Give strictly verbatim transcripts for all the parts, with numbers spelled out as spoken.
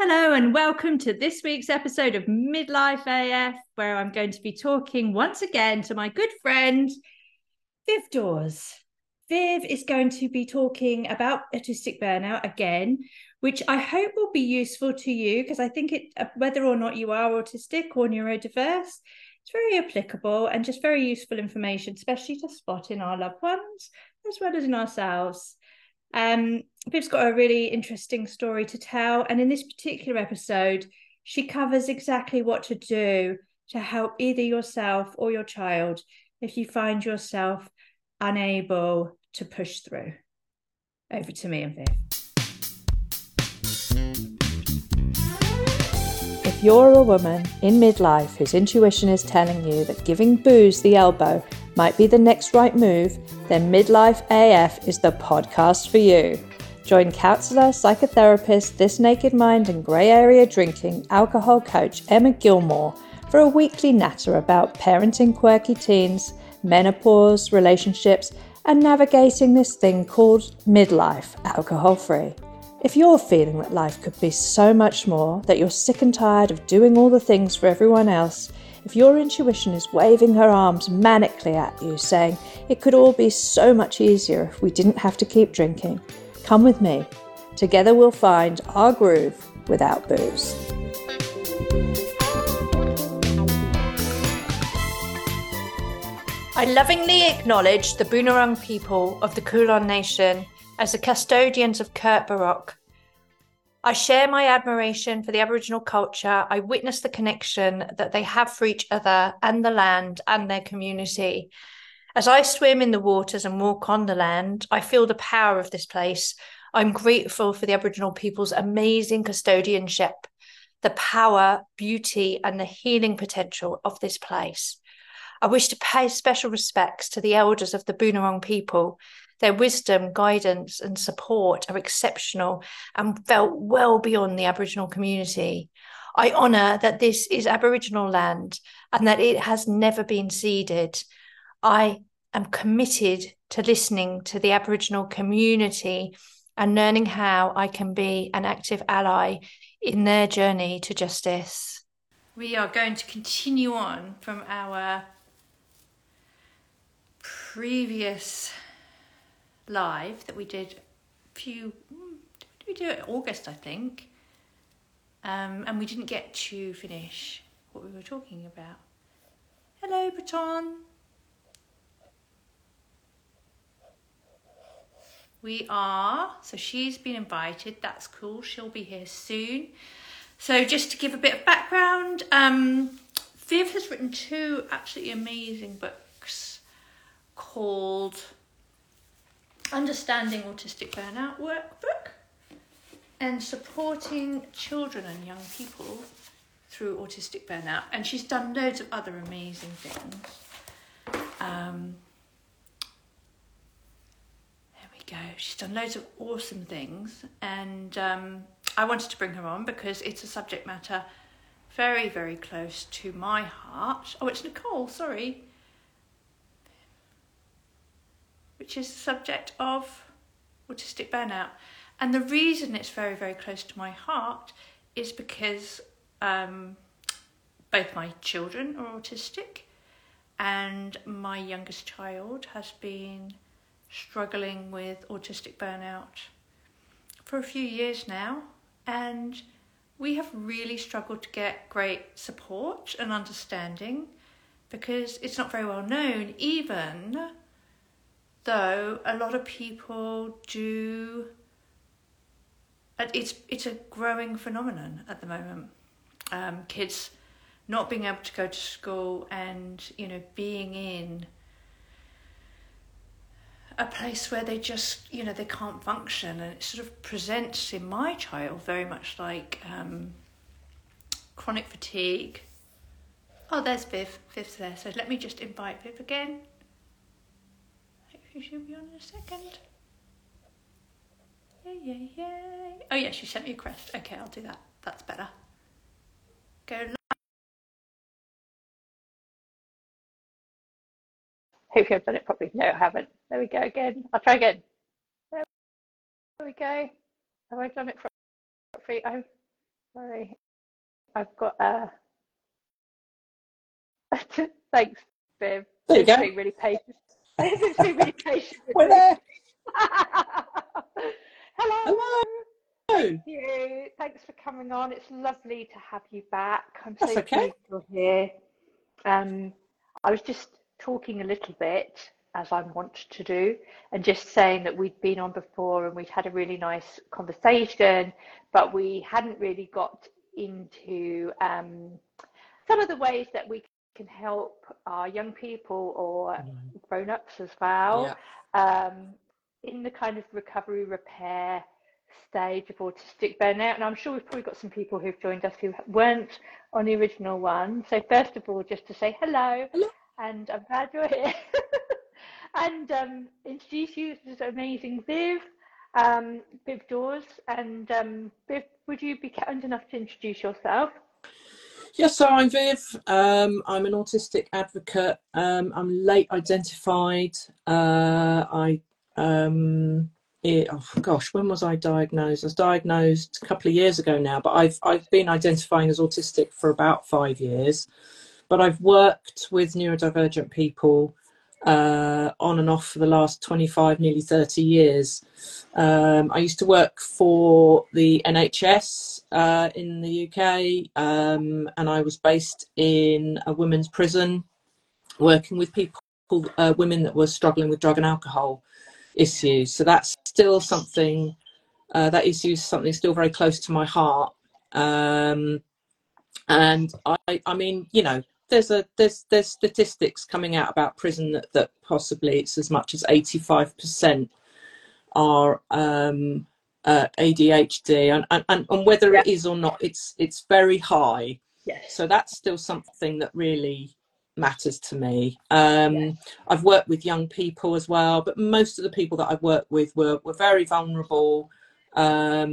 Hello and welcome to this week's episode of Midlife A F, where I'm going to be talking once again to my good friend, Viv Dawes. Viv is going to be talking about autistic burnout again, which I hope will be useful to you because I think it, whether or not you are autistic or neurodiverse, it's very applicable and just very useful information, especially to spot in our loved ones as well as in ourselves. Um, Viv's got a really interesting story to tell, and in this particular episode she covers exactly what to do to help either yourself or your child if you find yourself unable to push through. Over to me and Viv. If you're a woman in midlife whose intuition is telling you that giving booze the elbow might be the next right move, then Midlife A F is the podcast for you. Join counsellor, psychotherapist, This Naked Mind and Grey Area Drinking alcohol coach Emma Gilmour for a weekly natter about parenting quirky teens, menopause, relationships and navigating this thing called midlife alcohol free. If you're feeling that life could be so much more, that you're sick and tired of doing all the things for everyone else, if your intuition is waving her arms manically at you, saying it could all be so much easier if we didn't have to keep drinking, come with me. Together we'll find our groove without booze. I lovingly acknowledge the Boon Wurrung people of the Kulin Nation as the custodians of Kurt Barok. I share my admiration for the Aboriginal culture. I witness the connection that they have for each other and the land and their community. As I swim in the waters and walk on the land, I feel the power of this place. I'm grateful for the Aboriginal people's amazing custodianship, the power, beauty, and the healing potential of this place. I wish to pay special respects to the elders of the Boon Wurrung people. Their wisdom, guidance and support are exceptional and felt well beyond the Aboriginal community. I honour that this is Aboriginal land and that it has never been ceded. I am committed to listening to the Aboriginal community and learning how I can be an active ally in their journey to justice. We are going to continue on from our previous live that we did a few, did we do it in August, I think, um, and we didn't get to finish what we were talking about. Hello, Breton. We are, so she's been invited, that's cool, she'll be here soon. So just to give a bit of background, um, Viv has written two absolutely amazing books called Understanding Autistic Burnout Workbook and Supporting Children and Young People Through Autistic Burnout, and she's done loads of other amazing things. Um, there we go, she's done loads of awesome things, and um, I wanted to bring her on because it's a subject matter very, very close to my heart. Oh, it's Nicole, sorry. Which is the subject of autistic burnout. And the reason it's very, very close to my heart is because um, both my children are autistic and my youngest child has been struggling with autistic burnout for a few years now. And we have really struggled to get great support and understanding because it's not very well known, even though a lot of people do. It's it's a growing phenomenon at the moment. Um, kids not being able to go to school and, you know, being in a place where they just, you know, they can't function. And it sort of presents in my child very much like um, chronic fatigue. Oh, there's Viv. Viv's there. So let me just invite Viv again. She'll be on in a second. Yay, yay, yay. Oh, yeah, she sent me a crest. Okay, I'll do that. That's better. Go live. Hopefully I've done it properly. No, I haven't. There we go again. I'll try again. There we go. Have I done it properly? I'm Sorry, I've got a. Thanks, Viv. There you go. Being really patient. Being really patient. We're there. Hello. Hello. Thank you. Thanks for coming on. It's lovely to have you back. I'm so That's okay. pleased you're here. Um, I was just talking a little bit, as I want to do, and just saying that we'd been on before and we'd had a really nice conversation, but we hadn't really got into um, some of the ways that we can help our young people or mm. grown-ups as well, yeah. um, in the kind of recovery repair stage of autistic burnout. And I'm sure we've probably got some people who've joined us who weren't on the original one. So first of all, just to say hello, hello. And I'm glad you're here. And um, introduce you to this amazing Viv, um, Viv Dawes. And um, Viv, would you be kind enough to introduce yourself? Yes, so I'm Viv. Um, I'm an autistic advocate. Um, I'm late identified. Uh, I, um, it, oh gosh, when was I diagnosed? I was diagnosed a couple of years ago now, but I've I've been identifying as autistic for about five years. But I've worked with neurodivergent people uh on and off for the last twenty-five, nearly thirty years. um I used to work for the N H S uh in the U K, um and I was based in a women's prison working with people uh, women that were struggling with drug and alcohol issues. So that's still something uh, that issue is something still very close to my heart. um and I I mean, you know, There's a there's there's statistics coming out about prison that, that possibly it's as much as eighty-five percent are um, uh, A D H D, and and, and, and whether yeah. it is or not, it's it's very high. Yes. So that's still something that really matters to me. Um, yes. I've worked with young people as well, but most of the people that I've worked with were were very vulnerable. Um,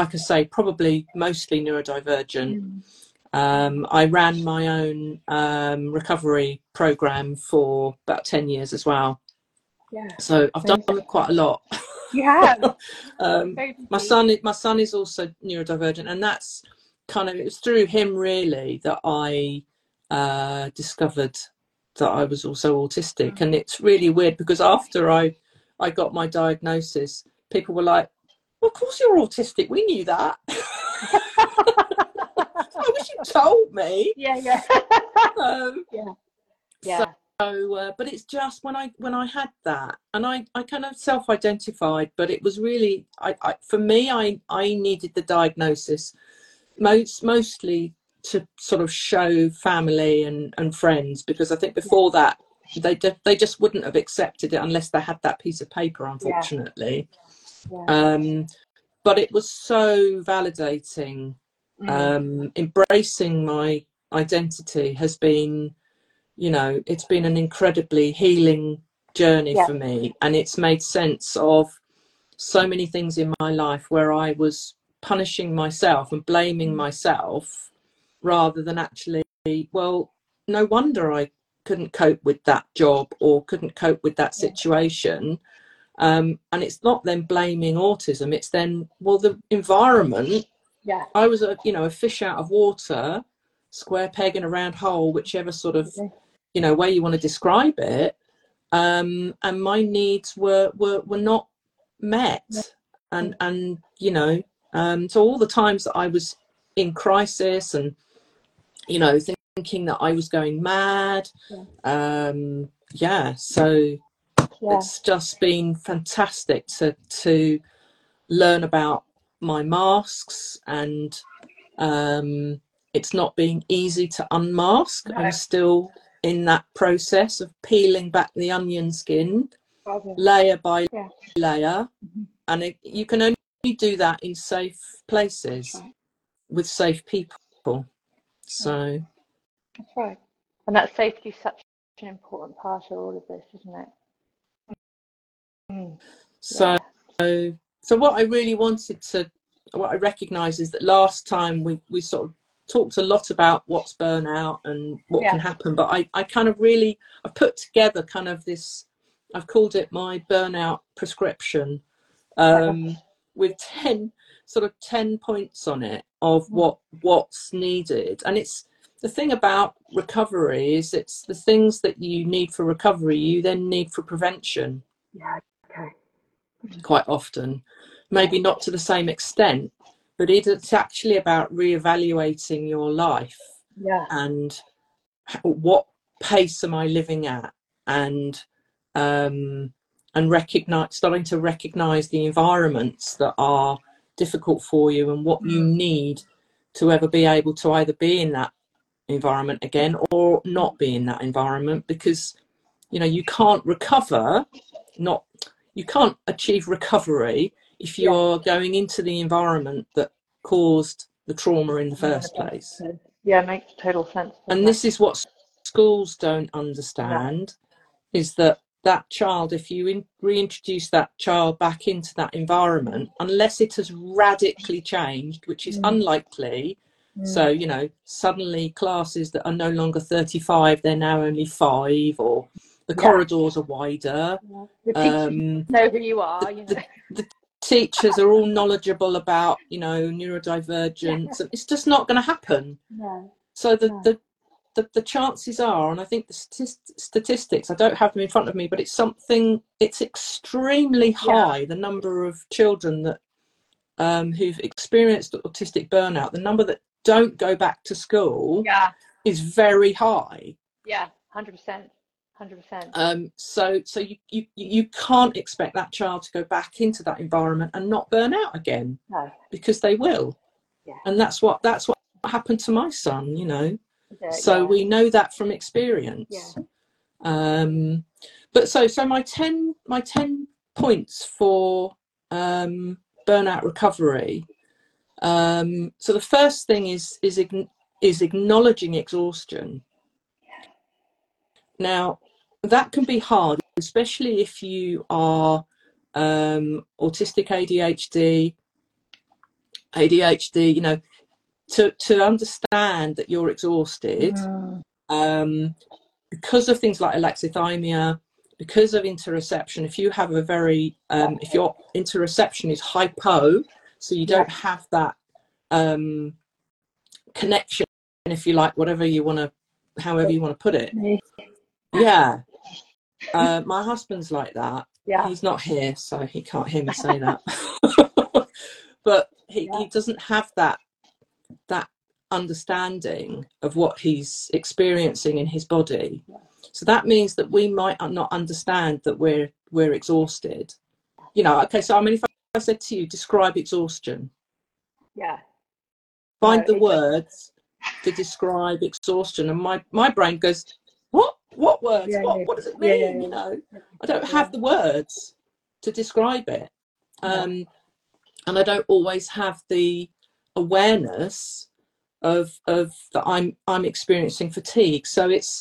like I say, probably mostly neurodivergent. Mm. Um, I ran my own um, recovery program for about ten years as well. Yeah. So I've done quite a lot. Yeah. um, my son, my son is also neurodivergent, and that's kind of, it was through him really that I uh, discovered that I was also autistic. Oh. And it's really weird because after I, I got my diagnosis, people were like, well, of course you're autistic. We knew that. I wish you told me. Yeah, yeah. um, yeah, yeah. So, uh, but it's just when I when I had that, and I, I kind of self-identified, but it was really, I, I for me, I I needed the diagnosis most mostly to sort of show family and, and friends, because I think before that they they just wouldn't have accepted it unless they had that piece of paper, unfortunately. Yeah. Yeah. Um, but it was so validating. Mm-hmm. Um, embracing my identity has been, you know, it's been an incredibly healing journey yeah. for me, and it's made sense of so many things in my life where I was punishing myself and blaming myself rather than actually, well, no wonder I couldn't cope with that job or couldn't cope with that situation. Um, and it's not then blaming autism, it's then, well, the environment. Yeah. I was a, you know, a fish out of water, square peg in a round hole, whichever sort of, you know, way you want to describe it. Um, and my needs were, were, were not met. And, and, you know, um, so all the times that I was in crisis and, you know, thinking that I was going mad. Yeah. Um, yeah. So yeah. It's just been fantastic to, to learn about my masks, and um it's not been easy to unmask. No. I'm still in that process of peeling back the onion skin, oh, yeah. layer by yeah. layer. Mm-hmm. And it, you can only do that in safe places, right. with safe people. So that's right, and that safety is such an important part of all of this, isn't it? Mm. So yeah. So what I really wanted to, what I recognise is that last time we, we sort of talked a lot about what's burnout and what yeah. can happen, but I, I kind of really, I've put together kind of this, I've called it my burnout prescription, um, with ten, sort of ten points on it of what what's needed. And it's the thing about recovery is it's the things that you need for recovery you then need for prevention. Yeah, okay. Quite often, maybe not to the same extent, but it's actually about reevaluating your life. Yeah. And what pace am I living at, and um and recognize, starting to recognize the environments that are difficult for you and what you need to ever be able to either be in that environment again or not be in that environment, because you know you can't recover not you can't achieve recovery if you are going into the environment that caused the trauma in the first place. Yeah, it makes total sense. And this is what schools don't understand, is that that child, if you in, reintroduce that child back into that environment, unless it has radically changed, which is mm. unlikely, mm. so you know suddenly classes that are no longer thirty-five, they're now only five, or the yeah. corridors are wider, yeah. the teachers um, know who you are, the, you know. the, the teachers are all knowledgeable about you know neurodivergence, yeah. it's just not going to happen. No. So the, no. the The, the chances are, and I think the statist- statistics, I don't have them in front of me, but it's something, it's extremely high, yeah. the number of children that um, who've experienced autistic burnout, the number that don't go back to school yeah. is very high. Yeah, one hundred percent. one hundred percent. Um, so so you, you, you can't expect that child to go back into that environment and not burn out again, no. because they will. Yeah. And that's what that's what happened to my son, you know. It, so yeah. we know that from experience. Yeah. Um, but so so my ten my ten points for um, burnout recovery. Um, so the first thing is is is acknowledging exhaustion. Yeah. Now that can be hard, especially if you are um, autistic A D H D, A D H D. You know. To, to understand that you're exhausted mm. um, because of things like alexithymia, because of interoception. If you have a very, um, if your interoception is hypo, so you don't yeah. have that um, connection, if you like, whatever you want to, however you want to put it. Yeah. Uh, my husband's like that. Yeah. He's not here, so he can't hear me say that. But he, yeah. he doesn't have that. that understanding of what he's experiencing in his body, so that means that we might not understand that we're we're exhausted, you know. Okay, so I mean, if I said to you, describe exhaustion, yeah find no, the words to describe exhaustion, and my my brain goes, what what words yeah, what, yeah. what does it mean? yeah, yeah, yeah. You know, I don't have the words to describe it, um yeah. and I don't always have the awareness of of that I'm I'm experiencing fatigue. So it's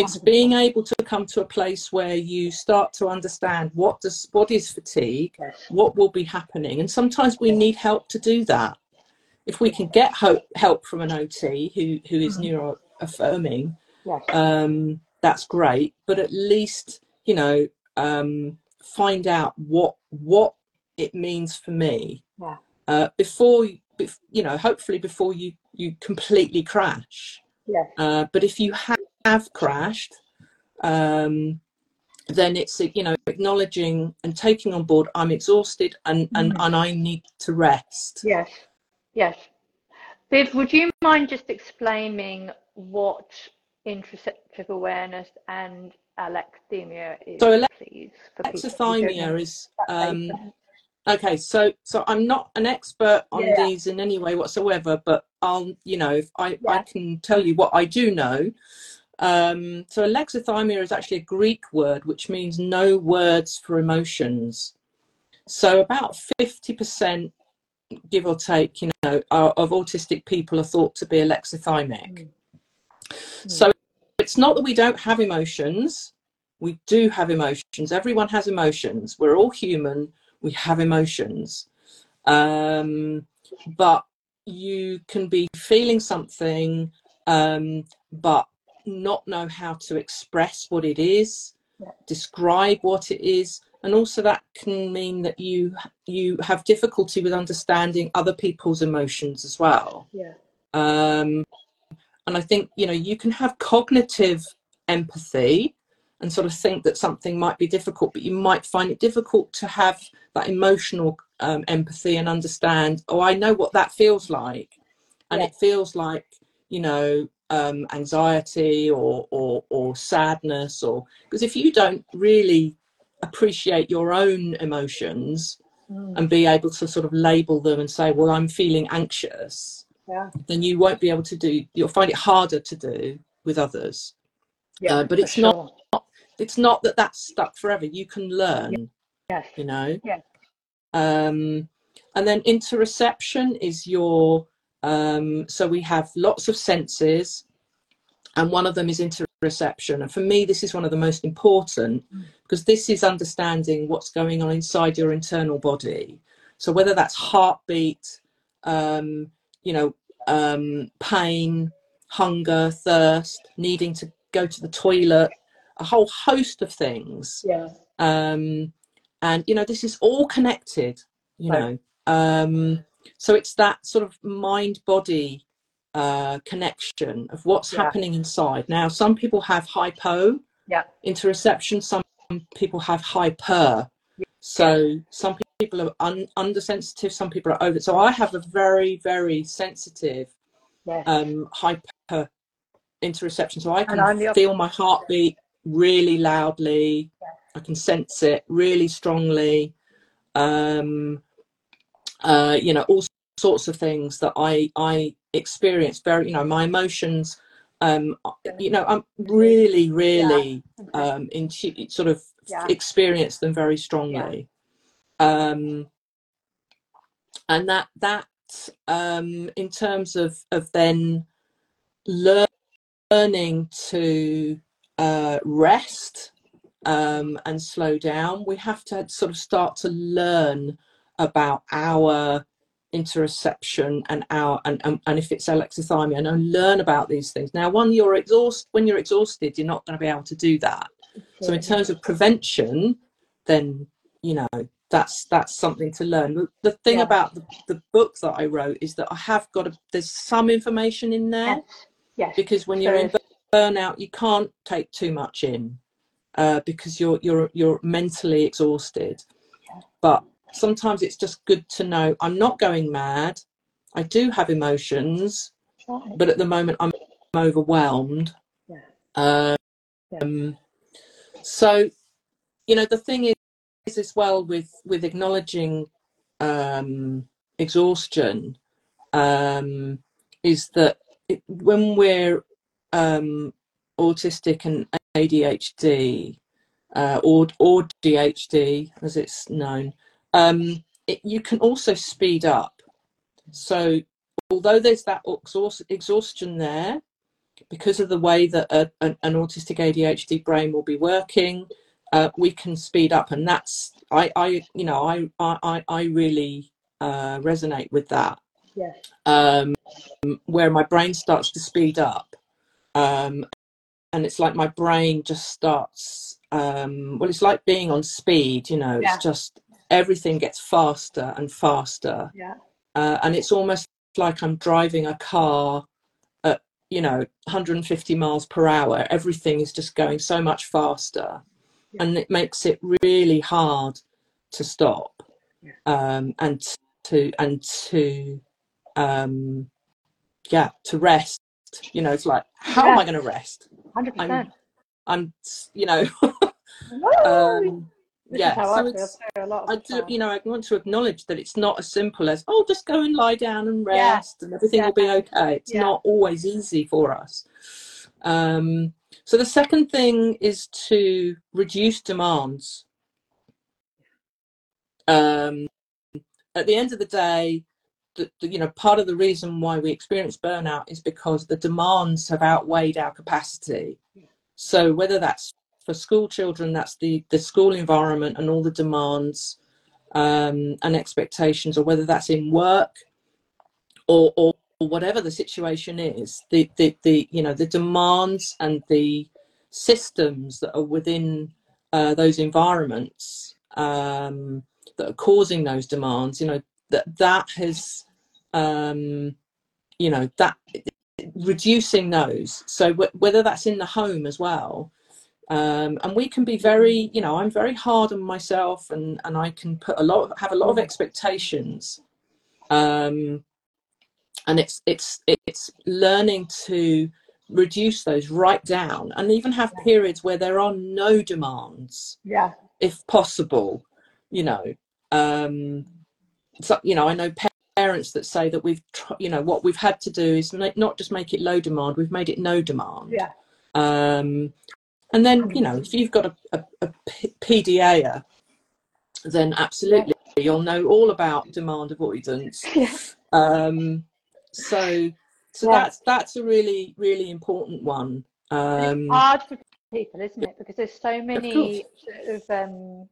it's being able to come to a place where you start to understand what does what is fatigue, what will be happening, and sometimes we need help to do that. If we can get help help from an O T who who is neuroaffirming, um, that's great. But at least you know um, find out what what it means for me uh, before. You know, hopefully before you you completely crash. Yeah. Uh, but if you have, have crashed, um, then it's you know acknowledging and taking on board. I'm exhausted and and, mm-hmm. and I need to rest. Yes. Yes. Viv, would you mind just explaining what interoceptive awareness and alexithymia is? So please, alexithymia is. Um, Okay, so so I'm not an expert on yeah. these in any way whatsoever, but I'll you know if I yeah. I can tell you what I do know. Um, so alexithymia is actually a Greek word which means no words for emotions. So about fifty percent, give or take, you know, are, of autistic people are thought to be alexithymic. Mm. Mm. So it's not that we don't have emotions; we do have emotions. Everyone has emotions. We're all human. We have emotions, um, but you can be feeling something, um, but not know how to express what it is, yeah. describe what it is. And also that can mean that you you have difficulty with understanding other people's emotions as well. Yeah. Um, and I think, you know, you can have cognitive empathy and sort of think that something might be difficult, but you might find it difficult to have that emotional um, empathy and understand, oh, I know what that feels like. And yes. It feels like, you know, um, anxiety or, or, or sadness, or because if you don't really appreciate your own emotions mm. and be able to sort of label them and say, well, I'm feeling anxious, yeah. then you won't be able to do, you'll find it harder to do with others. Yeah, uh, but it's sure. not, it's not that that's stuck forever. You can learn, yes. you know. Yes. Um, and then interoception is your, um, so we have lots of senses, and one of them is interoception. And for me, this is one of the most important, because this is understanding what's going on inside your internal body. So whether that's heartbeat, um, you know, um, pain, hunger, thirst, needing to go to the toilet, a whole host of things. Yeah. Um, and, you know, this is all connected, you right. know. Um, so it's that sort of mind-body uh, connection of what's yeah. happening inside. Now, some people have hypo yeah. interoception, some people have hyper. Yeah. So some people are un- undersensitive, some people are over. So I have a very, very sensitive yes. um, hyper interoception, so I can feel my heartbeat really loudly, yeah. I can sense it really strongly, um uh you know, all sorts of things that I I experience very, you know, my emotions, um you know, I'm really really yeah. um in sort of yeah. experience them very strongly, yeah. um and that that um in terms of of then learning Learning to uh, rest um, and slow down, we have to sort of start to learn about our interoception and our and, and, and if it's alexithymia, and learn about these things. Now, when you're exhausted, when you're exhausted, you're not going to be able to do that. Okay. So, in terms of prevention, then you know that's that's something to learn. The thing yeah. about the, the book that I wrote is that I have got a, there's some information in there. Yeah. Yes, because when you're in burnout, you can't take too much in uh, because you're you're you're mentally exhausted. Yeah. But sometimes it's just good to know I'm not going mad. I do have emotions, right. but at the moment I'm overwhelmed. Yeah. Um, yeah. So, you know, the thing is, is as well with with acknowledging um, exhaustion um, is that. It, when we're um, autistic and A D H D uh, or or D H D as it's known, um, it, you can also speed up. So although there's that exhaust, exhaustion there, because of the way that a, an, an autistic A D H D brain will be working, uh, we can speed up, and that's I, I you know I I I really uh, resonate with that. Yes. Um, where my brain starts to speed up, um, and it's like my brain just starts. Um, well, it's like being on speed, you know. Yeah. It's just everything gets faster and faster, yeah. uh, and it's almost like I'm driving a car at, you know, one hundred fifty miles per hour. Everything is just going so much faster, yeah. and it makes it really hard to stop, yeah. um, and to and to. Um, yeah, to rest, you know, it's like, how yeah. am I going to rest? one hundred percent. I'm, I'm you know, um, yeah, so it's, I, I do, you know, I want to acknowledge that it's not as simple as, oh, just go and lie down and rest yeah. and everything yeah. will be okay. It's yeah. not always easy for us. Um, so the second thing is to reduce demands. Um, at the end of the day, The, the, you know, part of the reason why we experience burnout is because the demands have outweighed our capacity. So whether that's for school children, that's the, the school environment and all the demands um, and expectations, or whether that's in work or, or, or whatever the situation is, the, the, the, you know, the demands and the systems that are within uh, those environments um, that are causing those demands, you know, that that has, um, you know, that reducing those. So w- whether that's in the home as well, um, and we can be very, you know, I'm very hard on myself, and, and I can put a lot of, have a lot of expectations. Um, and it's, it's, it's learning to reduce those right down, and even have periods where there are no demands, yeah, if possible, you know. Um, so, you know, I know parents that say that we've, tr- you know, what we've had to do is not just make it low demand, we've made it no demand. Yeah. Um, and then, you know, if you've got a, a, a P D A-er, then absolutely, you'll know all about demand avoidance. Yeah. Um, so, so yeah. that's, that's a really, really important one. Um, it's hard for people, isn't it? Because there's so many of, sort of um,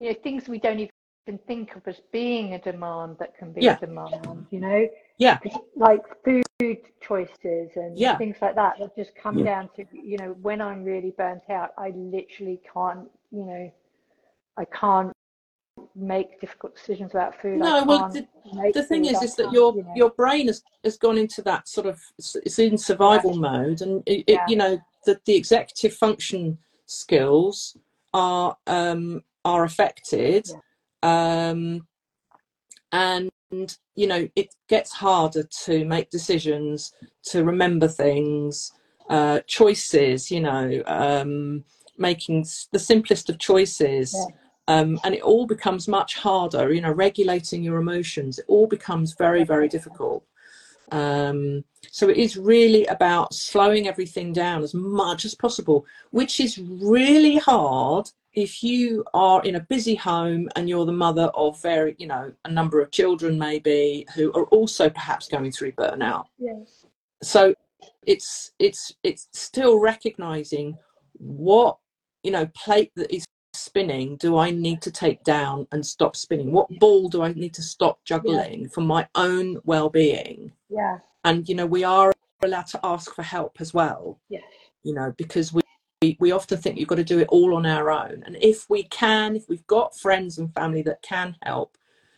you know, things we don't even can think of as being a demand that can be yeah. a demand, you know, yeah, like food choices and yeah. things like that that just come yeah. down to, you know, when I'm really burnt out, I literally can't, you know, I can't make difficult decisions about food. No, well, the, the thing is is that your, you know, your brain has, has gone into that sort of, it's in survival mode, and it, yeah. it, you know, the, the executive function skills are um are affected. Yeah. Um, and, you know, it gets harder to make decisions, to remember things, uh, choices, you know, um, making the simplest of choices. Yeah. Um, and it all becomes much harder, you know, regulating your emotions. It all becomes very, very difficult. Um, so it is really about slowing everything down as much as possible, which is really hard if you are in a busy home and you're the mother of very, you know, a number of children maybe who are also perhaps going through burnout. Yes. So it's, it's, it's still recognizing what, you know, plate that is spinning do I need to take down and stop spinning? What ball do I need to stop juggling yeah. for my own well-being? Yeah. And, you know, we are allowed to ask for help as well. Yeah. You know, because we, We, we often think you've got to do it all on our own, and if we can, if we've got friends and family that can help,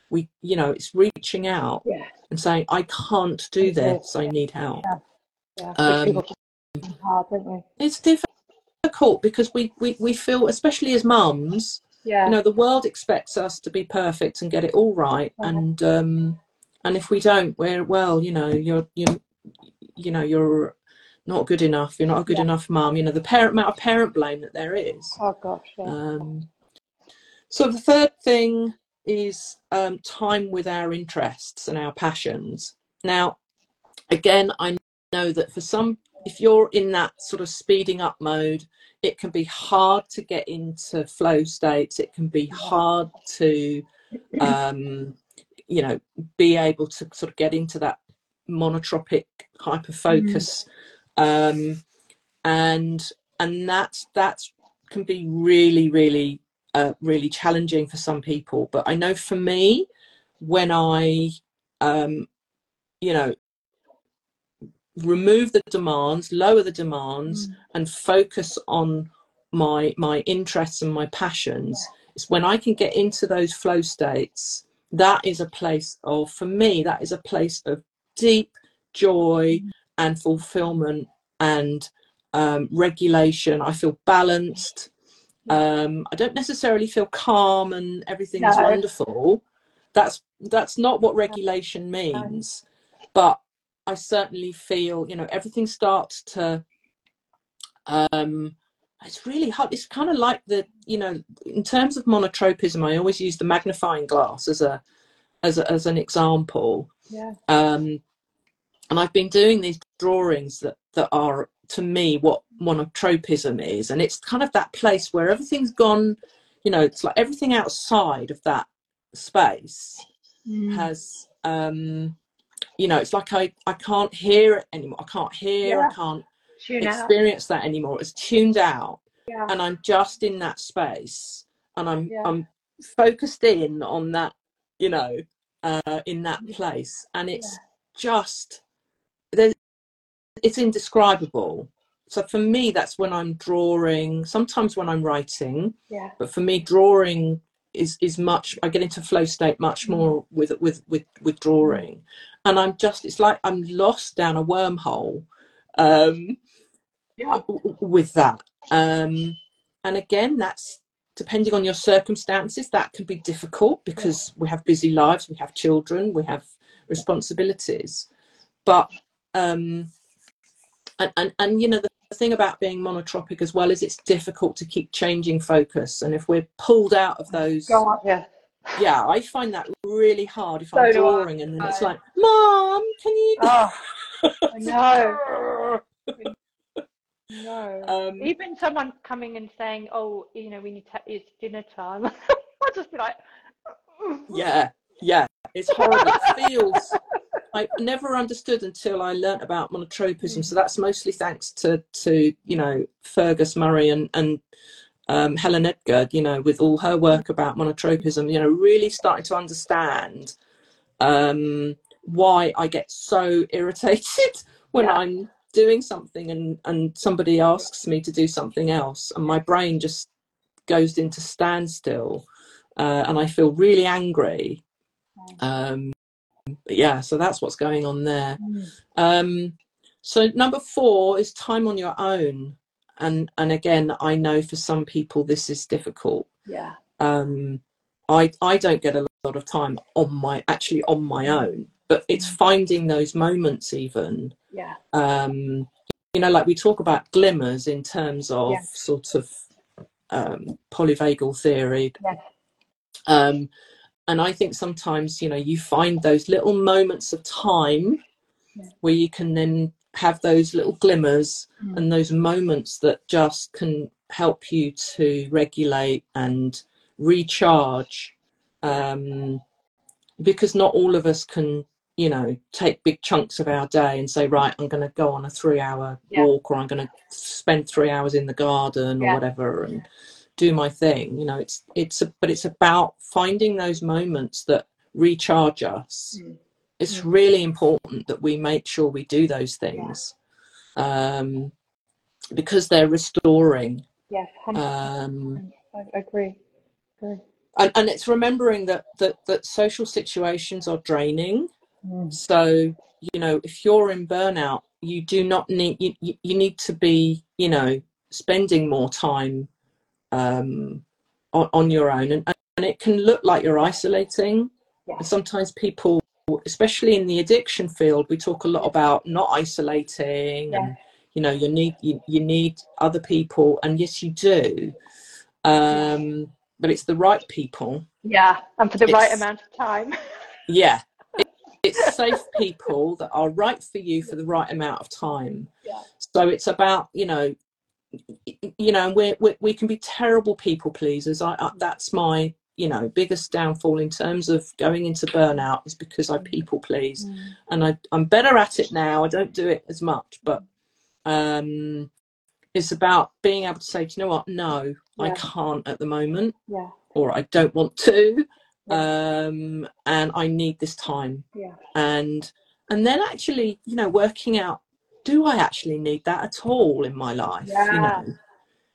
we, you know, it's reaching out yeah. and saying, I can't do this, I need help. Yeah. Yeah. Um, it's hard, don't we? It's difficult because we, we, we feel, especially as mums, yeah. you know, the world expects us to be perfect and get it all right, yeah. and um, and if we don't, we're, well, you know, you're you you know you're. not good enough, you're not a good yeah. enough mum, you know, the parent amount of parent blame that there is. Oh gosh. Yeah. Um, so the third thing is um, time with our interests and our passions. Now, again, I know that for some, if you're in that sort of speeding up mode, it can be hard to get into flow states. It can be hard to, um, you know, be able to sort of get into that monotropic hyperfocus. Mm. um and and that's that's can be really really uh really challenging for some people, but I know for me, when I um you know remove the demands, lower the demands, mm. and focus on my my interests and my passions, it's when I can get into those flow states, that is a place of, for me, that is a place of deep joy mm. and fulfillment and um, regulation. I feel balanced. Um, I don't necessarily feel calm and everything no. is wonderful. That's that's not what regulation means. But I certainly feel, you know, everything starts to. Um, it's really hard. It's kind of like the, you know, in terms of monotropism, I always use the magnifying glass as a as a, as an example. Yeah. Um, And I've been doing these drawings that, that are, to me, what monotropism is. And it's kind of that place where everything's gone, you know, it's like everything outside of that space mm. has, um, you know, it's like I, I can't hear it anymore. I can't hear, yeah. I can't Tune experience out. that anymore. It's tuned out. Yeah. And I'm just in that space. And I'm yeah. I'm focused in on that, you know, uh, in that place. And it's yeah. just... it's indescribable. So for me, that's when I'm drawing, sometimes when I'm writing, yeah. but for me, drawing is is much, I get into flow state much more with with with withdrawing, and I'm just, it's like I'm lost down a wormhole um yeah. with that, um and again, that's depending on your circumstances, that can be difficult because we have busy lives, we have children, we have responsibilities, but um and and, and you know, the thing about being monotropic as well is it's difficult to keep changing focus, and if we're pulled out of those, God, yeah. yeah I find that really hard if so I'm drawing and then I, it's like, Mom, can you oh, I know. no um, even someone coming and saying, oh, you know, we need to, it's dinner time. I'll just be like yeah yeah it's horrible. It feels, I never understood until I learnt about monotropism. Mm. So that's mostly thanks to, to you know, Fergus Murray and, and um, Helen Edgar, you know, with all her work about monotropism, you know, really starting to understand um, why I get so irritated when yeah. I'm doing something and, and somebody asks me to do something else. And my brain just goes into standstill uh, and I feel really angry. Um, yeah, so that's what's going on there. Um, so number four is time on your own, and and again, I know for some people this is difficult. Yeah. Um, I I don't get a lot of time on my actually on my own, but it's finding those moments even. Yeah. Um, you know, like we talk about glimmers in terms of yeah. sort of um, polyvagal theory. Yeah. Um. And I think sometimes, you know, you find those little moments of time yeah. where you can then have those little glimmers mm. and those moments that just can help you to regulate and recharge. Um, because not all of us can, you know, take big chunks of our day and say, right, I'm going to go on a three hour yeah. walk, or I'm going to spend three hours in the garden yeah. or whatever. And, do my thing, you know, it's it's a, but it's about finding those moments that recharge us. Mm. It's mm. really important that we make sure we do those things yeah. um because they're restoring. Yeah, one hundred percent. um I agree, agree. And, and it's remembering that that that social situations are draining. Mm. So, you know, if you're in burnout, you do not need you, you, you need to be, you know, spending more time um on, on your own, and, and it can look like you're isolating. Yeah. And sometimes people, especially in the addiction field, we talk a lot about not isolating. Yeah. And you know, you need you, you need other people, and yes you do, um but it's the right people, yeah, and for the it's, right amount of time. Yeah, it, it's safe people that are right for you for the right amount of time. Yeah. So it's about, you know, you know, we're, we we can be terrible people pleasers. I, I that's my, you know, biggest downfall in terms of going into burnout, is because I people please. Mm. And I, I'm better at it now. I don't do it as much, but um, it's about being able to say, do you know what? No, yeah. I can't at the moment, yeah, or I don't want to, yeah. um, and I need this time. Yeah. And and then actually, you know, working out, do I actually need that at all in my life? Yeah. You know,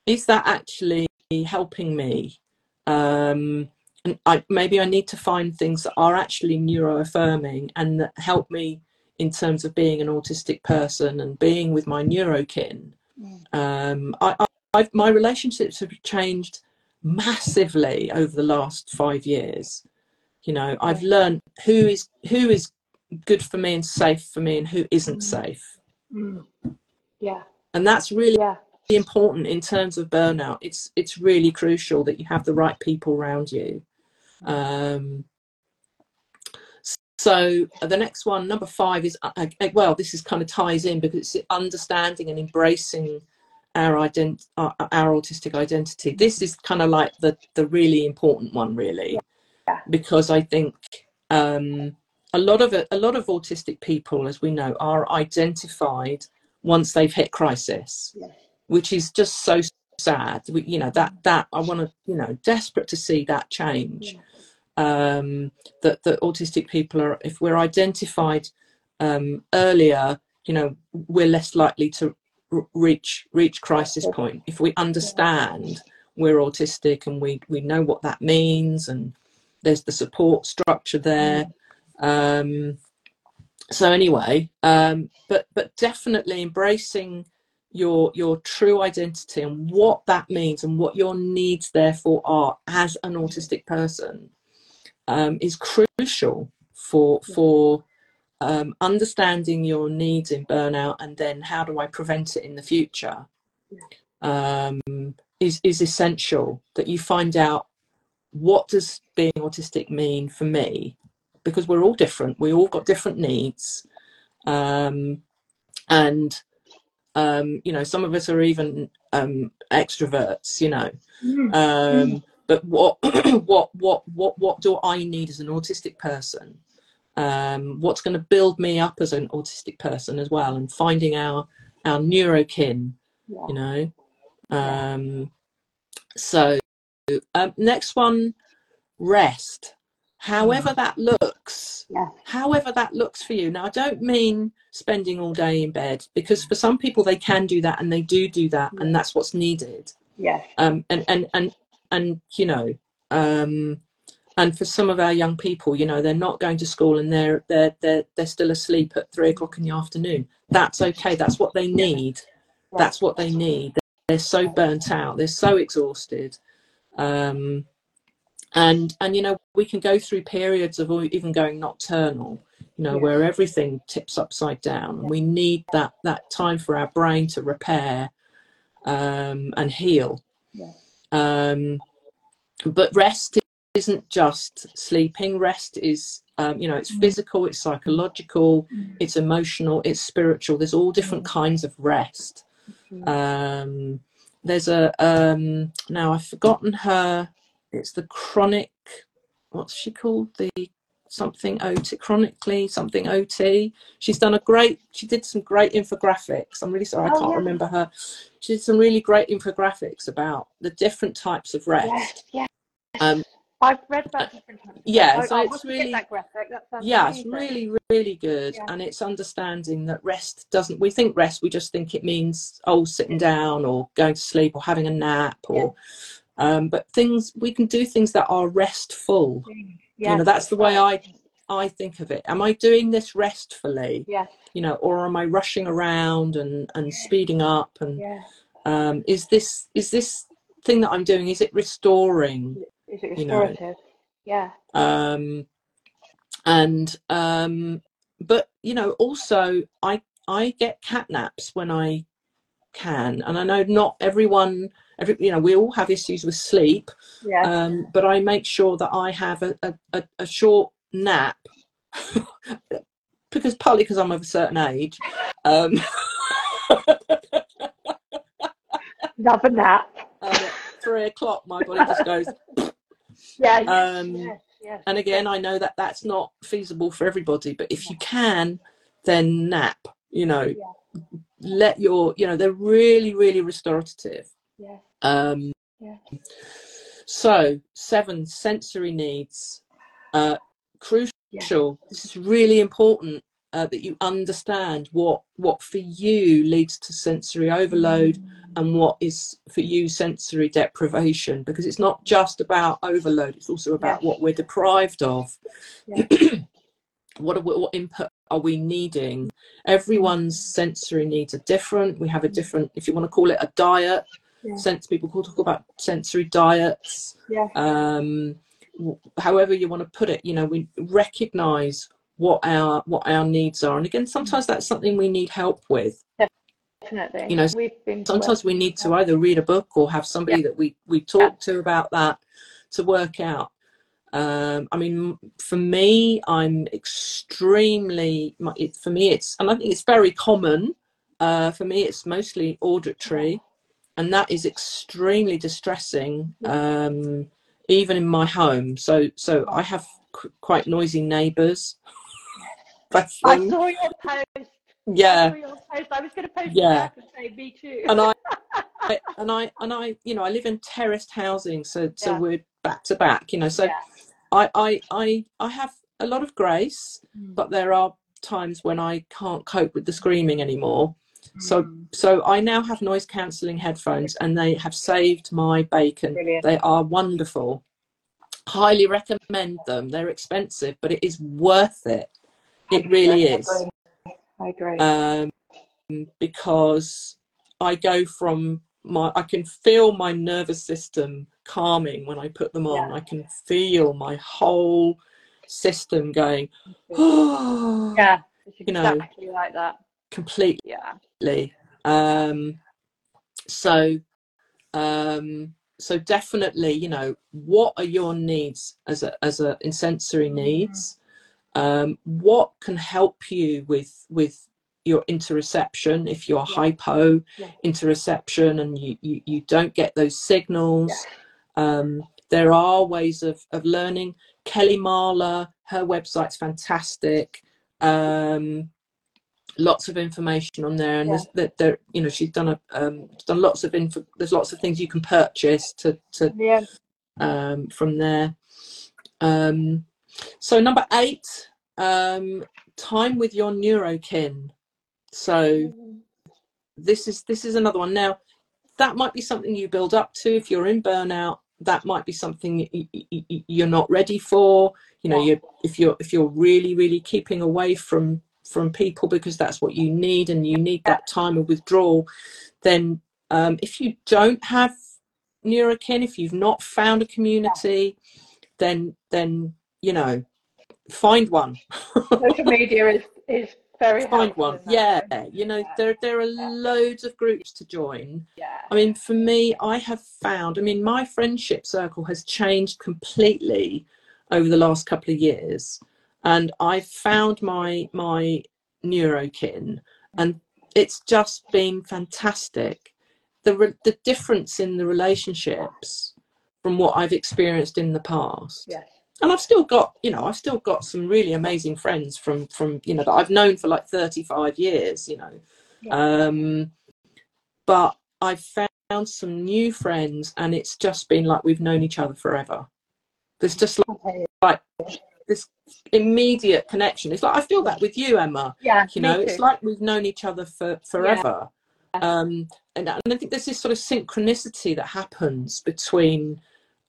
is that actually helping me? Um, and I, maybe I need to find things that are actually neuroaffirming and that help me in terms of being an autistic person and being with my neurokin. Mm. Um, I, I, I've, my relationships have changed massively over the last five years. You know, I've learned who is who is good for me and safe for me, and who isn't mm. safe. Mm. Yeah, and that's really yeah. important in terms of burnout. It's it's really crucial that you have the right people around you. Um, so the next one, number five, is uh, well, this is kind of ties in because it's understanding and embracing our ident our, our autistic identity. This is kind of like the the really important one, really, yeah. because I think. Um, A lot of a lot of autistic people, as we know, are identified once they've hit crisis, yeah. which is just so sad. We, you know, that that I want to, you know, desperate to see that change. Yeah. Um, that that autistic people are, if we're identified um, earlier, you know, we're less likely to reach reach crisis point. If we understand we're autistic and we, we know what that means, and there's the support structure there. Um, so anyway, um, but but definitely embracing your your true identity and what that means and what your needs therefore are as an autistic person um, is crucial for for um, understanding your needs in burnout, and then how do I prevent it in the future um, is is essential that you find out what does being autistic mean for me, because we're all different, we all got different needs, um, and um you know, some of us are even um extroverts, you know, um but what what what what what do I need as an autistic person, um what's going to build me up as an autistic person as well, and finding our our neurokin, yeah. you know um so um, next one, rest, however yeah. that looks yeah. however that looks for you. Now, I don't mean spending all day in bed, because for some people they can do that, and they do do that, and that's what's needed. Yeah. Um. And and and and you know, um, and for some of our young people, you know, they're not going to school and they're they're they're they're still asleep at three o'clock in the afternoon. That's okay. That's what they need. That's what they need. They're so burnt out. They're so exhausted. Um. And and you know, we can go through periods of even going nocturnal. You know, yeah. where everything tips upside down, and we need that that time for our brain to repair um, and heal. Yeah. Um, but rest isn't just sleeping. Rest is, um, you know, it's mm. physical, it's psychological, mm. it's emotional, it's spiritual. There's all different mm. kinds of rest. Mm. Um, there's a um, now I've forgotten her. It's the chronic. What's she called? The something O T, chronically something O T. She's done a great, she did some great infographics. I'm really sorry, I can't oh, yeah. remember her. She did some really great infographics about the different types of rest. Yes, yes. Um, I've read about different types. Yeah, I, so I it's really, that graphic. That yeah, amazing. It's really, really good. Yeah. And it's understanding that rest doesn't, we think rest, we just think it means, oh, sitting down or going to sleep or having a nap or, yeah. um, but things, we can do things that are restful. Mm. Yes. You know, that's the way I I think of it. Am I doing this restfully? Yes. You know, or am I rushing around and, and speeding up? And yes. um, is this is this thing that I'm doing, is it restoring? Is it restorative? You know? Yeah. Um, and um, but you know, also I I get cat naps when I can, and I know not everyone. Every, you know, we all have issues with sleep, yeah. um, but I make sure that I have a, a, a short nap because partly because I'm of a certain age. Um, Another nap. Um, at three o'clock, my body just goes. yeah, um, yes, yes. And again, I know that that's not feasible for everybody, but if yeah. you can, then nap. You know, yeah. let your, you know, they're really, really restorative. Yeah. Um, yeah. So seven, sensory needs, uh, crucial. Yeah. This is really important uh, that you understand what what for you leads to sensory overload mm. and what is for you sensory deprivation, because it's not just about overload, it's also about yeah. what we're deprived of. Yeah. What are we, what input are we needing? Everyone's sensory needs are different. We have a different, if you want to call it a diet. Yeah. Sense people call talk about sensory diets. Yeah. Um, w- however you want to put it, you know, we recognise what our what our needs are, and again, sometimes that's something we need help with. Definitely. You know, We've been sometimes we need to either read a book or have somebody yeah. that we we talk yeah. to about that to work out. Um, I mean, for me, I'm extremely. It, for me, it's and I think it's very common. Uh, for me, it's mostly auditory. And that is extremely distressing, um, even in my home. So, so I have qu- quite noisy neighbours. I saw your post. Yeah. I saw your post. I was going to post yeah. it back and say, me too. And I, I, and I, and I, you know, I live in terraced housing, so so yeah. we're back to back, you know. So, yeah. I, I, I, I have a lot of grace, mm. but there are times when I can't cope with the screaming anymore. So so I now have noise cancelling headphones and they have saved my bacon. Brilliant. They are wonderful. Highly recommend them. They're expensive, but it is worth it. It really is. I agree. Um, because I go from my, I can feel my nervous system calming when I put them on. Yeah. I can feel my whole system going, oh, yeah, it's exactly, you know, like that. Completely. Yeah. Um, so, um, so definitely, you know, what are your needs as a, as a in sensory needs? Um, what can help you with with your interoception if you're yeah. hypo yeah. interoception and you, you you don't get those signals? Yeah. Um, there are ways of of learning. Kelly Marla, her website's fantastic. Um, lots of information on there, and yeah. that there, you know, she's done a um, done lots of info. There's lots of things you can purchase to to yeah. um, from there. Um, so number eight, um, time with your neurokin. So this is this is another one. Now that might be something you build up to if you're in burnout. That might be something you're not ready for. You know, you if you're if you're really really keeping away from from people because that's what you need and you need that time of withdrawal, then um, if you don't have neurokin, if you've not found a community, then then you know, find one. Social media is is very find one. Yeah, you know, there there are yeah. loads of groups to join. Yeah. I mean, for me, I have found, I mean, my friendship circle has changed completely over the last couple of years, and I found my my neurokin, and it's just been fantastic. The re- the difference in the relationships from what I've experienced in the past. Yeah. And I've still got, you know, I've still got some really amazing friends from, from you know, that I've known for like thirty-five years, you know. Yeah. Um, but I've found some new friends and it's just been like we've known each other forever. There's just like, like this immediate connection. It's like, I feel that with you, Emma. Yeah, you know, it's like we've known each other for forever. Yeah. Um, and, and I think there's this sort of synchronicity that happens between,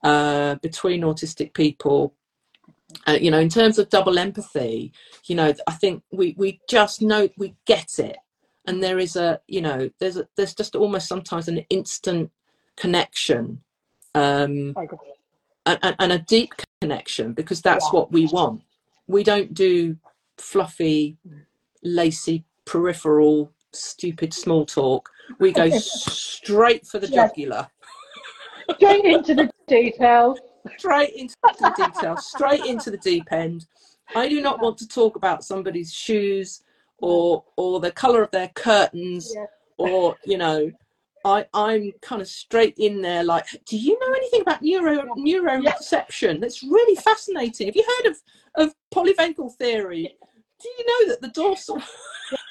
uh, between autistic people. Uh, you know, in terms of double empathy, you know, I think we, we just know we get it, and there is a, you know, there's a, there's just almost sometimes an instant connection, um, and, and a deep connection, because that's yeah. what we want. We don't do fluffy, lacy, peripheral, stupid small talk. We go straight for the jugular, straight into the details. Straight into the details, straight into the deep end. I do not want to talk about somebody's shoes or or the colour of their curtains, yeah. or, you know, I, I'm kind of straight in there like, do you know anything about neuro neuroception? That's really fascinating. Have you heard of, of polyvagal theory? Do you know that the dorsal...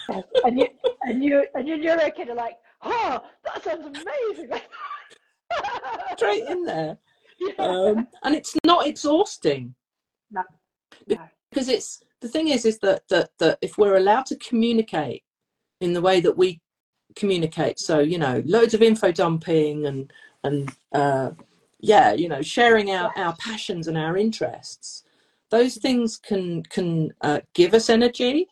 yeah. And you and you and your neuro kid are like, oh, that sounds amazing. Straight in there. Um, and it's not exhausting. No. No. Because it's the thing is is that, that that if we're allowed to communicate in the way that we communicate, so, you know, loads of info dumping and and uh yeah you know sharing our our passions and our interests, those things can can uh, give us energy.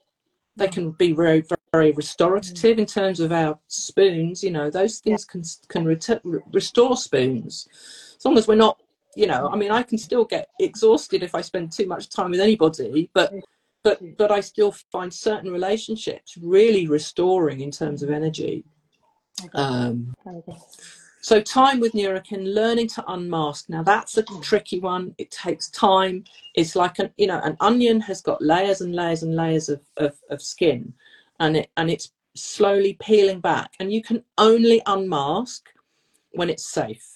They can be very very restorative in terms of our spoons, you know, those things can can re- restore spoons. As long as we're not, you know, I mean, I can still get exhausted if I spend too much time with anybody, but but but I still find certain relationships really restoring in terms of energy. Um, so time with neurokin, learning to unmask. Now that's a tricky one. It takes time. It's like an, you know, an onion has got layers and layers and layers of, of, of skin, and it and it's slowly peeling back. And you can only unmask when it's safe.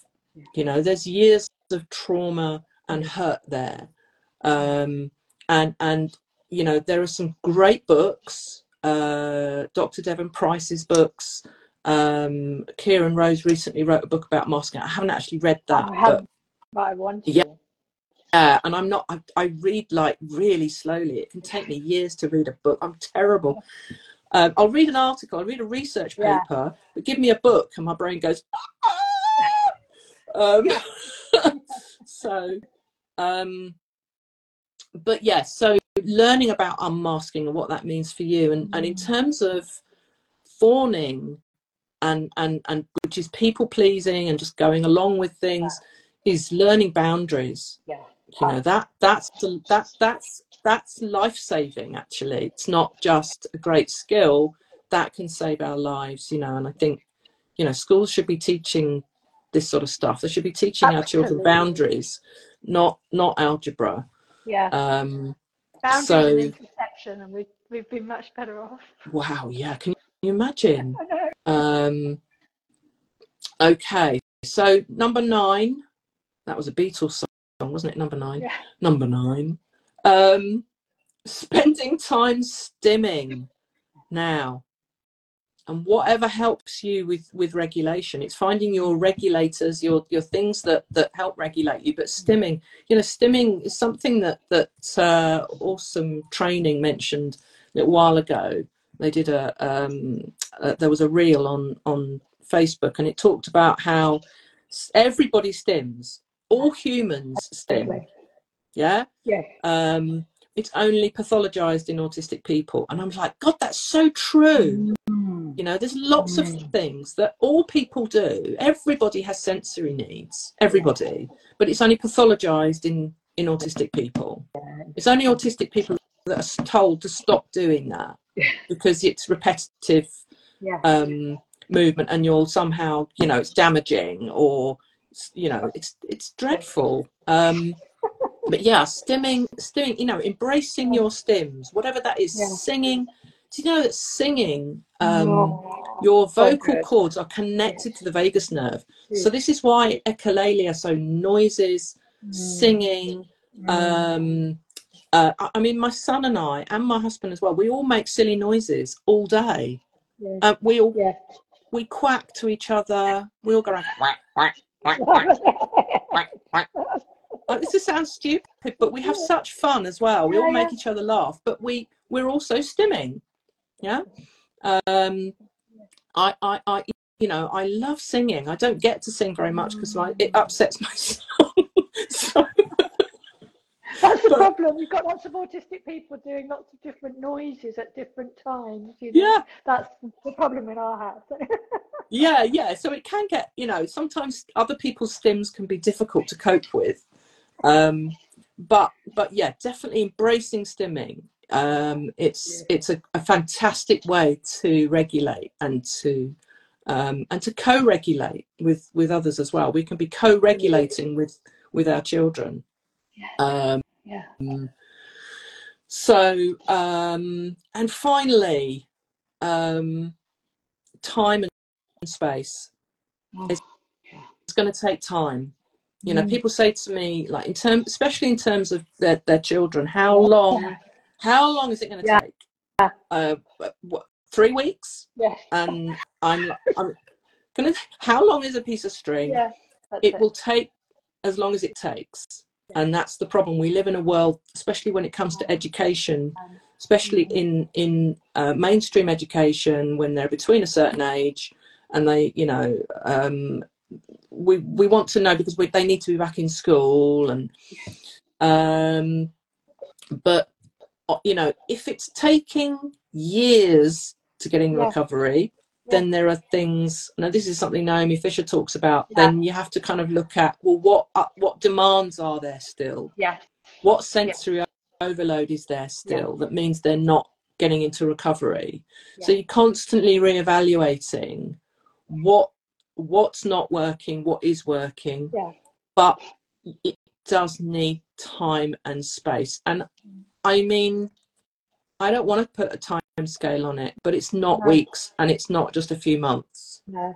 You know, there's years of trauma and hurt there, um, and and you know there are some great books. Uh, Doctor Devon Price's books. Um, Kieran Rose recently wrote a book about masking. I haven't actually read that. I haven't, but, but I want to. Yeah, uh, and I'm not. I, I read like really slowly. It can take me years to read a book. I'm terrible. Um, I'll read an article, I'll read a research paper, yeah. but give me a book and my brain goes, ah! um, so, um, but yeah, so learning about unmasking and what that means for you. And, mm. and in terms of fawning and, and, and which is people pleasing and just going along with things yeah. is learning boundaries. Yeah. You know, that that's that's that's that's life-saving, actually. It's not just a great skill that can save our lives, you know. And I think, you know, schools should be teaching this sort of stuff. They should be teaching Absolutely. our children boundaries, not not algebra. Yeah. Um boundaries so, and interception, and we we've been much better off. Wow, yeah, can you imagine? I know. Um okay, so number nine, that was a Beatles song, wasn't it? Number nine. Yeah. Number nine. Um, spending time stimming now. And whatever helps you with, with regulation, it's finding your regulators, your your things that, that help regulate you. But stimming, you know, stimming is something that, that uh, Awesome Training mentioned a little while ago. They did a, um, uh, there was a reel on, on Facebook, and it talked about how everybody stims. All humans stim, yeah? Yeah. Um, it's only pathologized in autistic people. And I'm like, God, that's so true. Mm. You know, there's lots mm. of things that all people do. Everybody has sensory needs, everybody. Yeah. But it's only pathologized in, in autistic people. Yeah. It's only autistic people that are told to stop doing that yeah. because it's repetitive yeah. um, movement and you'll somehow, you know, it's damaging or... you know, it's it's dreadful. Um but yeah, stimming stimming you know, embracing your stims, whatever that is. Yeah. Singing. Do you know that singing, um oh, your vocal so cords are connected to the vagus nerve? Yeah. So this is why echolalia, so noises, mm. singing, um uh, I mean, my son and I and my husband as well, we all make silly noises all day. Yeah. Uh, we all yeah. we quack to each other, we all go around quack quack oh, this sounds stupid, but we have such fun as well. We all make each other laugh, but we we're also stimming. Yeah. um I I I you know, I love singing. I don't get to sing very much because like it upsets my soul. So, that's the but, problem. You've got lots of autistic people doing lots of different noises at different times, you know? Yeah, that's the problem in our house. Yeah, yeah. So it can get, you know, sometimes other people's stims can be difficult to cope with. Um, but but yeah, definitely embracing stimming. Um, it's yeah. it's a, a fantastic way to regulate and to um, and to co-regulate with, with others as well. We can be co-regulating with, with our children. Yeah. Um, yeah. So um, and finally, um, time and space. It's, it's going to take time, you know. Mm. People say to me, like, in terms, especially in terms of their, their children, how long yeah. how long is it going to yeah. take? yeah. Uh what, three weeks? Yeah. And I'm I'm gonna how long is a piece of string? yeah, it, it will take as long as it takes. yeah. And that's the problem. We live in a world, especially when it comes to education, especially in in uh, mainstream education, when they're between a certain age. And they, you know, um, we we want to know because we, they need to be back in school. And, um, but, you know, if it's taking years to get in yeah. recovery, yeah. then there are things. Now, this is something Naomi Fisher talks about. Yeah. Then you have to kind of look at, well, what uh, what demands are there still? Yeah. What sensory yeah. overload is there still yeah. that means they're not getting into recovery? Yeah. So you're constantly reevaluating. What what's not working, what is working, yeah. but it does need time and space. And I mean, I don't want to put a time scale on it, but it's not no. weeks, and it's not just a few months. No,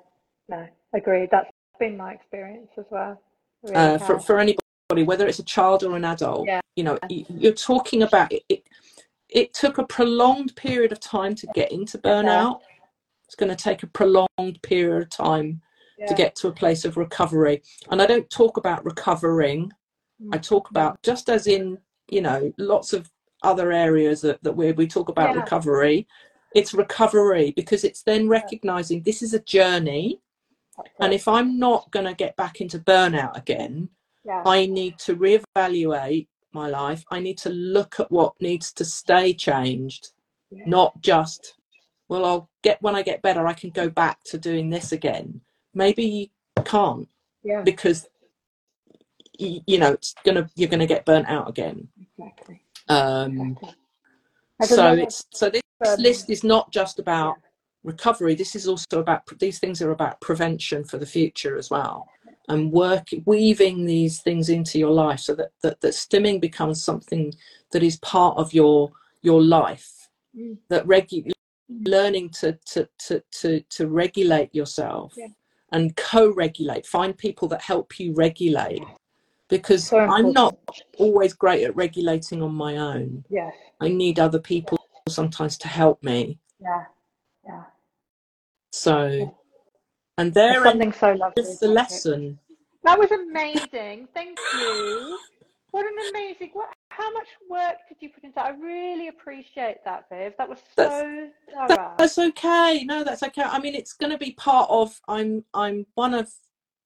no, agreed. That's been my experience as well. Really uh, for for anybody, whether it's a child or an adult, yeah. you know, you're talking about it, it. It took a prolonged period of time to get into burnout. Yeah. It's going to take a prolonged period of time yeah. to get to a place of recovery. And I don't talk about recovering. Mm. I talk about, just as in, you know, lots of other areas that, that we we talk about yeah. recovery. it's recovery, because it's then recognizing this is a journey. Okay. And if I'm not going to get back into burnout again, yeah. I need to reevaluate my life. I need to look at what needs to stay changed, yeah. not just, well, I'll get, when I get better, I can go back to doing this again. Maybe you can't, yeah. because, you know, it's gonna, you're going to get burnt out again. Exactly. Um, exactly. So it's, so this um, list is not just about yeah. recovery. This is also about, these things are about prevention for the future as well, and work weaving these things into your life so that that, that stimming becomes something that is part of your your life, mm. that regu- learning to to to to to regulate yourself yeah. and co-regulate, find people that help you regulate, because so I'm not always great at regulating on my own. Yes, I need other people yeah. sometimes to help me. Yeah, yeah. So, and there something so lovely, is the lesson. That was amazing. Thank you. What an amazing, what, how much work did you put into that? I really appreciate that, Viv. That was so thorough. That, that's okay. No, that's okay. I mean, it's going to be part of, I'm, I'm one of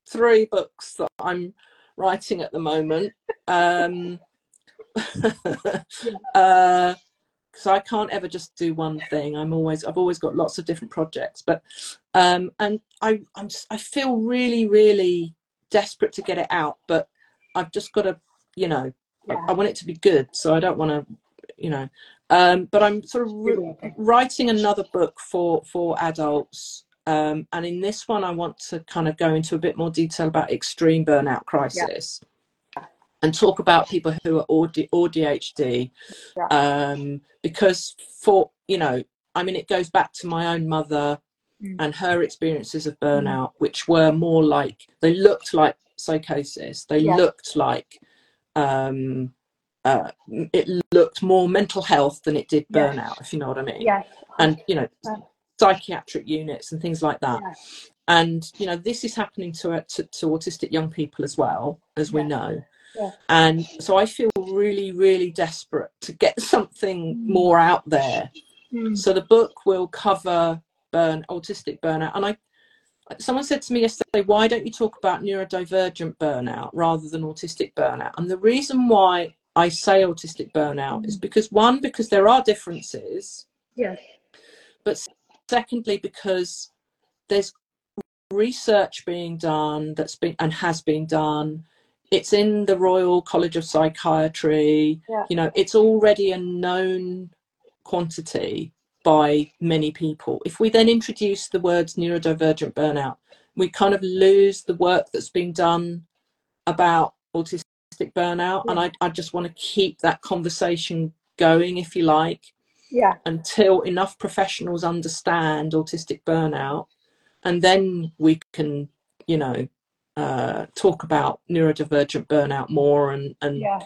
three books that I'm writing at the moment. Um, uh, because I can't ever just do one thing. I'm always, I've always got lots of different projects, but, um, and I, I'm, I feel really, really desperate to get it out, but I've just got to, you know, yeah. I, I want it to be good. So I don't want to, you know, um, but I'm sort of re- writing another book for, for adults. Um, and in this one, I want to kind of go into a bit more detail about extreme burnout crisis. Yeah. And talk about people who are O D H D, yeah. um, because for, you know, I mean, it goes back to my own mother mm. and her experiences of burnout, which were more like, they looked like psychosis. They yeah. looked like, um, uh, it looked more mental health than it did burnout, yes. if you know what I mean. Yes. And, you know, psychiatric units and things like that. Yes. And, you know, this is happening to, to, to autistic young people as well, as we yes. know. Yeah. And so I feel really, really desperate to get something mm. more out there. Mm. So the book will cover burn, autistic burnout. And I, someone said to me yesterday, why don't you talk about neurodivergent burnout rather than autistic burnout? And the reason why I say autistic burnout mm. is because, one, because there are differences. Yes. But secondly, because there's research being done that's been and has been done. It's in the Royal College of Psychiatry, yeah. you know, it's already a known quantity by many people. If we then introduce the words neurodivergent burnout, we kind of lose the work that's been done about autistic burnout. Yeah. And I, I just want to keep that conversation going, if you like, yeah. until enough professionals understand autistic burnout. And then we can, you know, uh talk about neurodivergent burnout more, and and yeah.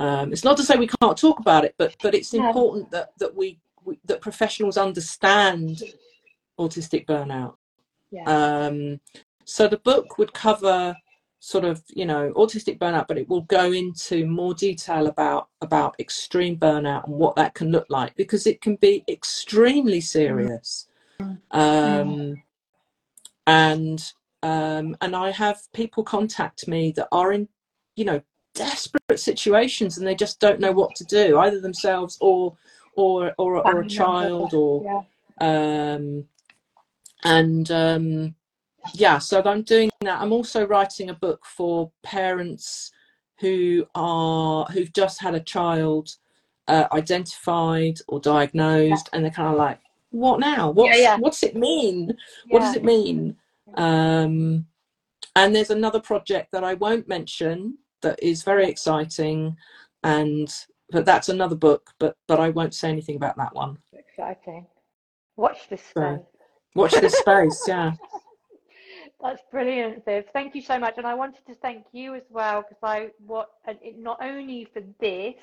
um it's not to say we can't talk about it, but but it's yeah. important that that we, we that professionals understand autistic burnout. yeah. Um so the book would cover sort of, you know, autistic burnout, but it will go into more detail about about extreme burnout and what that can look like, because it can be extremely serious. mm. um mm. and Um, and I have people contact me that are in, you know, desperate situations, and they just don't know what to do, either themselves or or or, or a child, or yeah. um, and um, yeah. So I'm doing that. I'm also writing a book for parents who are who've just had a child uh, identified or diagnosed, yeah. and they're kind of like, "What now? What's, yeah, yeah. what's it mean? Yeah. What does it mean?" Um, and there's another project that I won't mention that is very exciting, and but that's another book, but but I won't say anything about that one. Exciting. Watch this space. So, watch this space, yeah. That's brilliant, Viv. Thank you so much. And I wanted to thank you as well, because I what and it, not only for this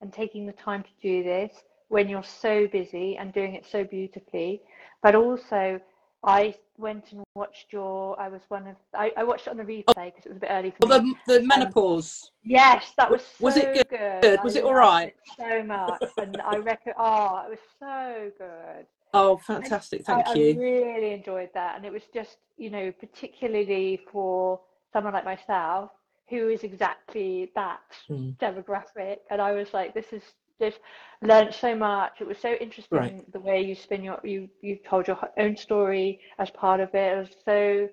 and taking the time to do this when you're so busy and doing it so beautifully, but also I went and watched your, I was one of, I, I watched it on the replay because it was a bit early for well, me. The, the menopause. Um, yes, that was so was it good? good. Was I it all right? It so much. And I reckon, oh, it was so good. Oh, fantastic. Thank I, you. I really enjoyed that. And it was just, you know, particularly for someone like myself, who is exactly that mm. demographic. And I was like, this is just learned so much. It was so interesting, right. the way you spin your, you, you told your own story as part of it. It was so,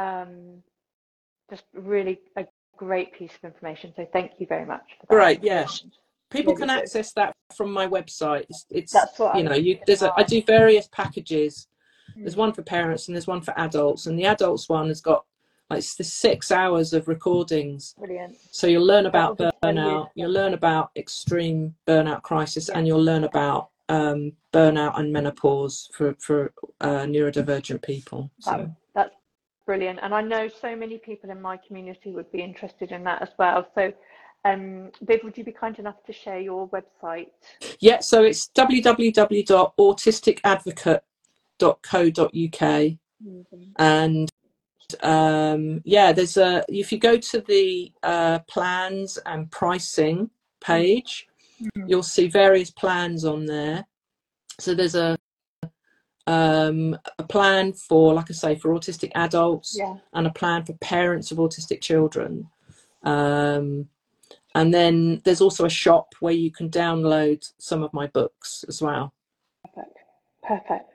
um, just really a great piece of information. So thank you very much for that. Right. Yes. People can access that from my website. It's, it's you know, you, there's a, I do various packages. There's one for parents and there's one for adults. And the adults one has got like the six hours of recordings. Brilliant. So you'll learn about burnout, you'll learn about extreme burnout crisis, and you'll learn about um, burnout and menopause for, for uh, neurodivergent people. So. That's brilliant. And I know so many people in my community would be interested in that as well. So. Um, Viv, would you be kind enough to share your website? Yeah, so it's w w w dot autistic advocate dot co dot u k. Mm-hmm. And um, yeah, there's a, if you go to the uh, plans and pricing page, mm-hmm. you'll see various plans on there. So there's a um, a plan for, like I say, for autistic adults, yeah. and a plan for parents of autistic children. Um, And then there's also a shop where you can download some of my books as well. Perfect. Perfect.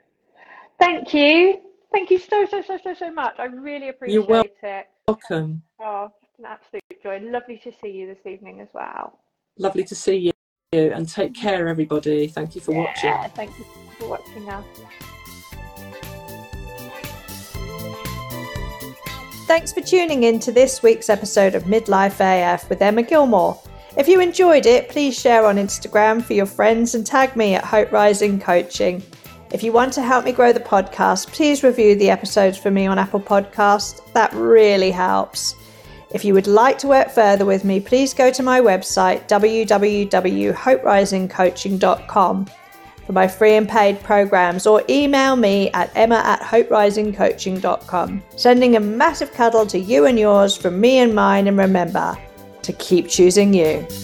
Thank you. Thank you so, so, so, so, so much. I really appreciate it. You're welcome. Oh, an absolute joy. Lovely to see you this evening as well. Lovely to see you. And take care, everybody. Thank you for watching. Yeah, thank you for watching us. Thanks for tuning in to this week's episode of Midlife A F with Emma Gilmour. If you enjoyed it, please share on Instagram for your friends and tag me at Hope Rising Coaching. If you want to help me grow the podcast, please review the episodes for me on Apple Podcasts. That really helps. If you would like to work further with me, please go to my website w w w dot hope rising coaching dot com for my free and paid programs, or email me at emma at hope rising coaching dot com. Sending a massive cuddle to you and yours from me and mine, and remember to keep choosing you.